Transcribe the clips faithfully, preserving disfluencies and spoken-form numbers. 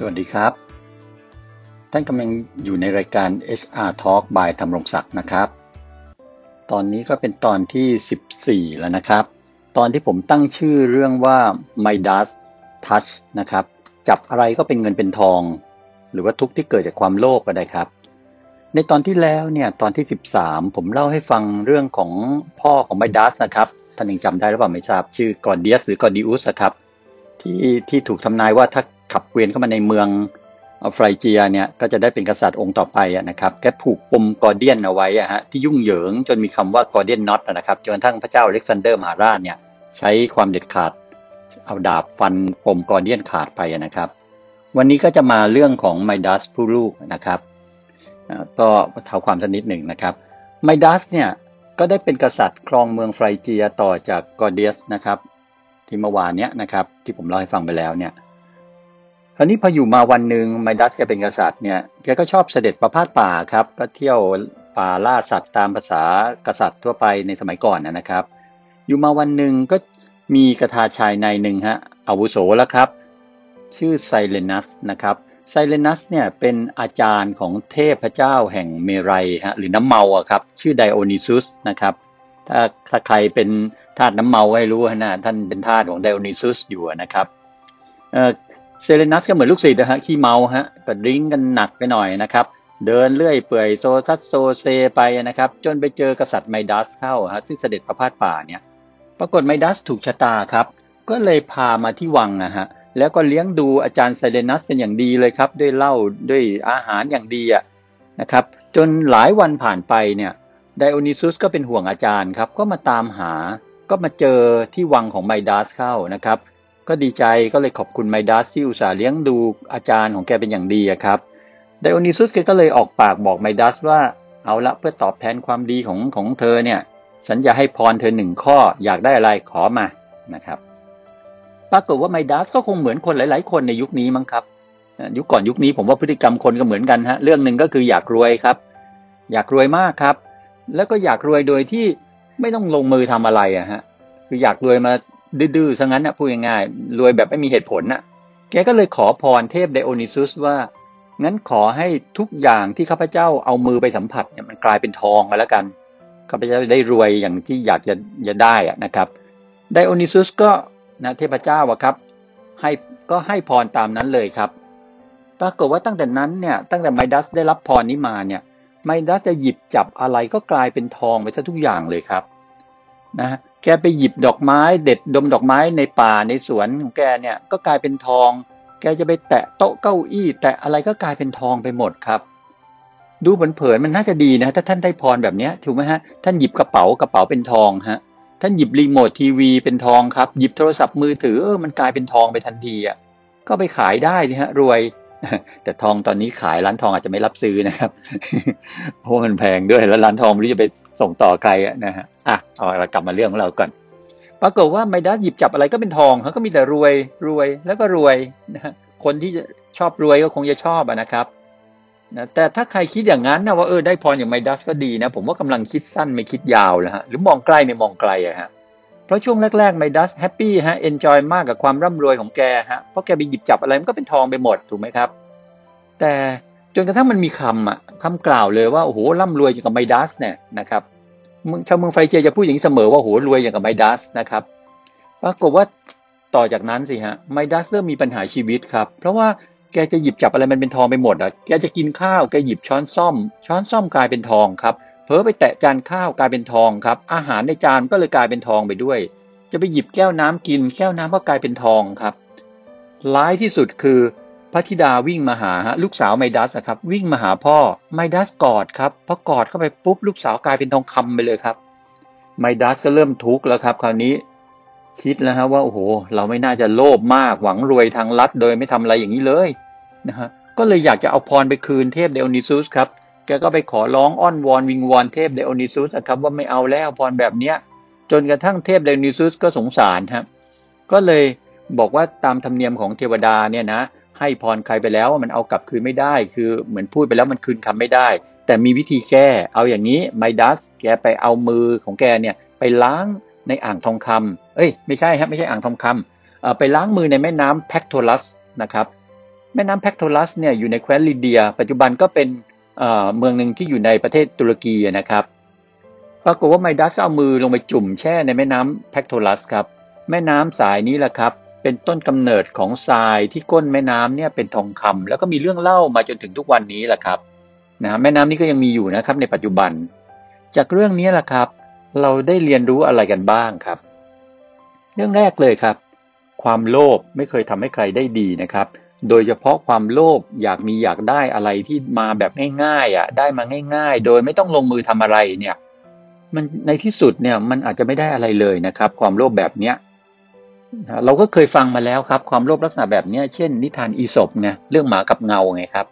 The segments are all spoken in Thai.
สวัสดีครับท่านกำลังอยู่ในรายการ เอส อาร์ Talk บายธำรงศักดิ์นะครับตอนนี้ก็เป็นตอนที่สิบสี่แล้วนะครับตอนที่ผมตั้งชื่อเรื่องว่า Midas Touch นะครับจับอะไรก็เป็นเงินเป็นทองหรือว่าทุกข์ที่เกิดจากความโลภก็ได้ครับในตอนที่แล้วเนี่ยตอนที่สิบสามผมเล่าให้ฟังเรื่องของพ่อของ Midas นะครับท่านยังจำได้หรือเปล่าไม่ทราบชื่อ Gordias หรือ Gordius ครับที่ที่ถูกทำนายว่าถ้าขับเกวียนเข้ามาในเมืองไฟเจียเนี่ยก็จะได้เป็นกษัตริย์องค์ต่อไปนะครับแกผูกปมกอร์เดียนเอาไว้อะฮะที่ยุ่งเหยิงจนมีคำว่ากอร์เดียนน็อตนะครับจนกระทั่งพระเจ้าอเล็กซานเดอร์มหาราชเนี่ยใช้ความเด็ดขาดเอาดาบฟันปมกอร์เดียนขาดไปนะครับวันนี้ก็จะมาเรื่องของไมดัสผู้ลูกนะครับก็เท่าความสักนิดหนึ่งนะครับไมดัสเนี่ยก็ได้เป็นกษัตริย์ครองเมืองไฟเจียต่อจากกอร์เดียสนะครับที่เมื่อวานเนี้ยนะครับที่ผมเล่าให้ฟังไปแล้วเนี่ยคราวนี้พออยู่มาวันหนึ่งไมดัสแกเป็นกษัตริย์เนี่ยแกก็ชอบเสด็จประพาสป่าครับก็เที่ยวป่าล่าสัตว์ตามภาษากษัตริย์ทั่วไปในสมัยก่อนนะครับอยู่มาวันหนึ่งก็มีกทาชายนายหนึ่งฮะอาวุโสแล้วครับชื่อไซเลนัสนะครับไซเลนัสเนี่ยเป็นอาจารย์ของเทพเจ้าแห่งเมรัยฮะหรือน้ำเมาครับชื่อไดโอนิซุสนะครับถ้าถ้าใครเป็นทาสน้ำเมาให้รู้นะท่านเป็นทาสของไดโอนิซุสอยู่นะครับเอ่อเซเลนัสก็เหมือนลูกศิษย์นะฮะขี้เมาฮะก็ดริ้งกันหนักไปหน่อยนะครับเดินเลื่อยเปื่อยโซซัดโซเซไปนะครับจนไปเจอกษัตริย์ไมดัสเข้าฮะซึ่งเสด็จประพาสป่าเนี่ยปรากฏไมดัสถูกชะตาครับก็เลยพามาที่วังนะฮะแล้วก็เลี้ยงดูอาจารย์เซเลนัสเป็นอย่างดีเลยครับด้วยเหล้าด้วยอาหารอย่างดีอ่ะนะครับจนหลายวันผ่านไปเนี่ยไดโอนิซุสก็เป็นห่วงอาจารย์ครับก็มาตามหาก็มาเจอที่วังของไมดัสเข้านะครับก็ดีใจก็เลยขอบคุณไมดัสที่อุตส่าห์เลี้ยงดูอาจารย์ของแกเป็นอย่างดีครับไดโอนิซุสแกก็เลยออกปากบอกไมดัสว่าเอาละเพื่อตอบแทนความดีของของเธอเนี่ยฉันจะให้พรเธอหนึ่งข้ออยากได้อะไรขอมานะครับปรากฏว่าไมดัสก็คงเหมือนคนหลายๆคนในยุคนี้มั้งครับยุคก่อนยุคนี้ผมว่าพฤติกรรมคนก็เหมือนกันฮะเรื่องหนึ่งก็คืออยากรวยครับอยากรวยมากครับแล้วก็อยากรวยโดยที่ไม่ต้องลงมือทำอะไรอะฮะคืออยากรวยมาดื้อๆซะงั้นนะพูดง่ายๆรวยแบบไม่มีเหตุผลนะแกก็เลยขอพรเทพไดโอนิซุสว่างั้นขอให้ทุกอย่างที่ข้าพเจ้าเอามือไปสัมผัสเนี่ยมันกลายเป็นทองกันแล้วกันข้าพเจ้าได้รวยอย่างที่อยากจะจะได้อะนะครับไดโอนิซุสก็นะเทพเจ้าอะครับให้ก็ให้พรตามนั้นเลยครับปรากฏว่าตั้งแต่นั้นเนี่ยตั้งแต่ไมดัสได้รับพรนี้มาเนี่ยไมดัสจะหยิบจับอะไรก็กลายเป็นทองไปซะทุกอย่างเลยครับนะแกไปหยิบดอกไม้เด็ดดมดอกไม้ในป่าในสวนของแกเนี่ยก็กลายเป็นทองแกจะไปแตะโต๊ะเก้าอี้แตะอะไรก็กลายเป็นทองไปหมดครับดูเผินๆมันน่าจะดีนะถ้าท่านได้พรแบบนี้ถูกไหมฮะท่านหยิบกระเป๋ากระเป๋าเป็นทองฮะท่านหยิบรีโมททีวีเป็นทองครับหยิบโทรศัพท์มือถือเออมันกลายเป็นทองไปทันทีอ่ะก็ไปขายได้นะฮะรวยแต่ทองตอนนี้ขายร้านทองอาจจะไม่รับซื้อนะครับเพราะมันแพงด้วยแล้วร้านทองไม่รู้จะไปส่งต่อใครนะฮะอ่ะเอาเรากลับมาเรื่องของเราก่อนปรากฏว่าไมดัสหยิบจับอะไรก็เป็นทองเขาก็มีแต่รวยรวยแล้วก็รวยนะคนที่ชอบรวยก็คงจะชอบนะครับนะแต่ถ้าใครคิดอย่างนั้นนะว่าเออได้พรอย่างไมดัสก็ดีนะผมว่ากำลังคิดสั้นไม่คิดยาวแล้วฮะหรือมองใกล้ไม่มองไกลอะฮะเพราะช่วงแรกๆไมดัสแฮปปี้ฮะเอนจอยมากกับความร่ำรวยของแกฮะเพราะแกไปหยิบจับอะไรมันก็เป็นทองไปหมดถูกไหมครับแต่จนกระทั่งมันมีคำอะคำกล่าวเลยว่าโอ้โหร่ำรวยอย่างกับไมดัสเนี่ยนะครับชาวเมืองไฟเจียจะพูดอย่างนี้เสมอว่าโอ้โหรวยอย่างกับไมดัสนะครับปรากฏว่าต่อจากนั้นสิฮะไมดัสเริ่มมีปัญหาชีวิตครับเพราะว่าแกจะหยิบจับอะไรมันเป็นทองไปหมดอะแกจะกินข้าวแกหยิบช้อนส้อมช้อนส้อมกลายเป็นทองครับเผลอไปแตะจานข้าวกลายเป็นทองครับอาหารในจานก็เลยกลายเป็นทองไปด้วยจะไปหยิบแก้วน้ำกินแก้วน้ำก็กลายเป็นทองครับร้ายที่สุดคือพระธิดาวิ่งมาหาฮะลูกสาวไมดัสครับวิ่งมาหาพ่อไมดัสกอดครับพอกอดเข้าไปปุ๊บลูกสาวกลายเป็นทองคำไปเลยครับไมดัสก็เริ่มทุกข์แล้วครับคราวนี้คิดแล้วฮะว่าโอ้โหเราไม่น่าจะโลภมากหวังรวยทางลัดโดยไม่ทำอะไรอย่างนี้เลยนะฮะก็เลยอยากจะเอาพรไปคืนเทพไดโอนิซุสครับแกก็ไปขอร้องอ้อนวอนวิงวอนเทพไดโอนิซุสครับว่าไม่เอาแล้วพรแบบเนี้ยจนกระทั่งเทพไดโอนิซุสก็สงสารครับก็เลยบอกว่าตามธรรมเนียมของเทวดาเนี่ยนะให้พรใครไปแล้วมันเอากลับคืนไม่ได้คือเหมือนพูดไปแล้วมันคืนคำไม่ได้แต่มีวิธีแก้เอาอย่างนี้ไมดัสแกไปเอามือของแกเนี่ยไปล้างในอ่างทองคำเอ้ยไม่ใช่ครับไม่ใช่อ่างทองคำไปล้างมือในแม่น้ำแพคโทลัสนะครับ แม่น้ำแพคโทรัสเนี่ยอยู่ในแคว้นลิเดียปัจจุบันก็เป็นเมืองหนึ่งที่อยู่ในประเทศตุรกีนะครับปรากฏว่าไมดัสเอามือลงไปจุ่มแช่ในแม่น้ำแพคโทรัสครับแม่น้ำสายนี้แหละครับเป็นต้นกำเนิดของทรายที่ก้นแม่น้ำเนี่ยเป็นทองคำแล้วก็มีเรื่องเล่ามาจนถึงทุกวันนี้แหละครับนะแม่น้ำนี้ก็ยังมีอยู่นะครับในปัจจุบันจากเรื่องนี้แหละครับเราได้เรียนรู้อะไรกันบ้างครับเรื่องแรกเลยครับความโลภไม่เคยทำให้ใครได้ดีนะครับโดยเฉพาะความโลภอยากมีอยากได้อะไรที่มาแบบง่ายๆอ่ะได้มาง่ายๆโดยไม่ต้องลงมือทำอะไรเนี่ยมันในที่สุดเนี่ยมันอาจจะไม่ได้อะไรเลยนะครับความโลภแบบเนี้ยเราก็เคยฟังมาแล้วครับความโลภลักษณะแบบนี้เช่นนิทานอีสปเนี่ยเรื่องหมากับเงาไงครับ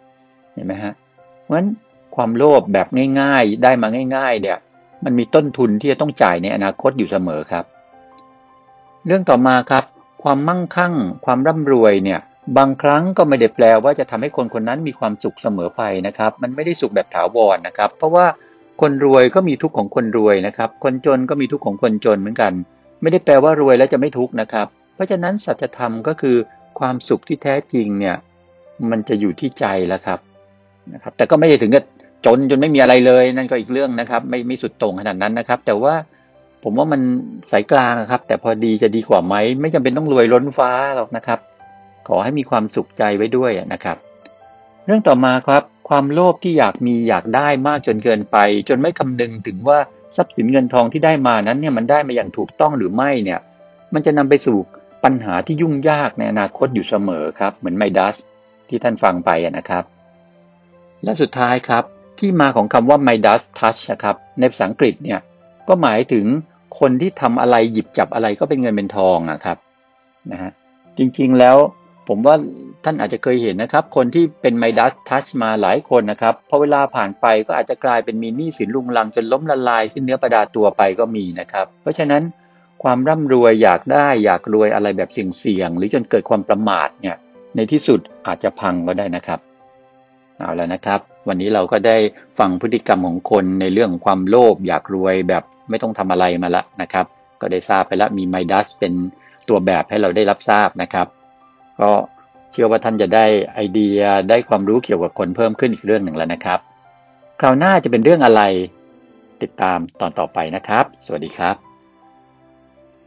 เห็นไหมฮะเพราะฉะนั้นความโลภแบบง่ายๆได้มาง่ายๆเนี่ยมันมีต้นทุนที่จะต้องจ่ายในอนาคตอยู่เสมอครับเรื่องต่อมาครับความมั่งคั่งความร่ำรวยเนี่ยบางครั้งก็ไม่ได้แปลว่าจะทำให้คนคนนั้นมีความสุขเสมอไปนะครับมันไม่ได้สุขแบบถาวรนะครับเพราะว่าคนรวยก็มีทุกข์ของคนรวยนะครับคนจนก็มีทุกข์ของคนจนเหมือนกันไม่ได้แปลว่ารวยแล้วจะไม่ทุกข์นะครับเพราะฉะนั้นสัจธรรมก็คือความสุขที่แท้จริงเนี่ยมันจะอยู่ที่ใจแล้วครับนะครับแต่ก็ไม่ได้ถึงกับจนจนไม่มีอะไรเลยนั่นก็อีกเรื่องนะครับไม่ไม่สุดโต่งขนาดนั้นนะครับแต่ว่าผมว่ามันสายกลางครับแต่พอดีจะดีกว่าไหมไม่จำเป็นต้องรวยล้นฟ้าหรอกนะครับขอให้มีความสุขใจไว้ด้วยนะครับเรื่องต่อมาครับความโลภที่อยากมีอยากได้มากจนเกินไปจนไม่คำนึงถึงว่าทรัพย์สินเงินทองที่ได้มานั้นเนี่ยมันได้มาอย่างถูกต้องหรือไม่เนี่ยมันจะนำไปสู่ปัญหาที่ยุ่งยากในอนาคตอยู่เสมอครับเหมือนไมดัสที่ท่านฟังไปนะครับและสุดท้ายครับที่มาของคำว่า Midas Touch นะครับในภาษาอังกฤษเนี่ยก็หมายถึงคนที่ทำอะไรหยิบจับอะไรก็เป็นเงินเป็นทองนะครับนะฮะจริงๆแล้วผมว่าท่านอาจจะเคยเห็นนะครับคนที่เป็น Midas Touch มาหลายคนนะครับพอเวลาผ่านไปก็อาจจะกลายเป็นมีหนี้สินลุงลังจนล้มละลายสิ้นเนื้อประดาตัวไปก็มีนะครับเพราะฉะนั้นความร่ำรวยอยากได้อยากรวยอะไรแบบเสี่ยงๆหรือจนเกิดความประมาทเนี่ยในที่สุดอาจจะพังก็ได้นะครับเอาแล้วนะครับวันนี้เราก็ได้ฟังพฤติกรรมของคนในเรื่องความโลภอยากรวยแบบไม่ต้องทำอะไรมาละนะครับก็ได้ทราบไปแล้วมี Midas เป็นตัวแบบให้เราได้รับทราบนะครับก็เชื่อว่าท่านจะได้ไอเดียได้ความรู้เกี่ยวกับคนเพิ่มขึ้นอีกเรื่องหนึ่งแล้วนะครับคราวหน้าจะเป็นเรื่องอะไรติดตามตอนต่อไปนะครับสวัสดีครับ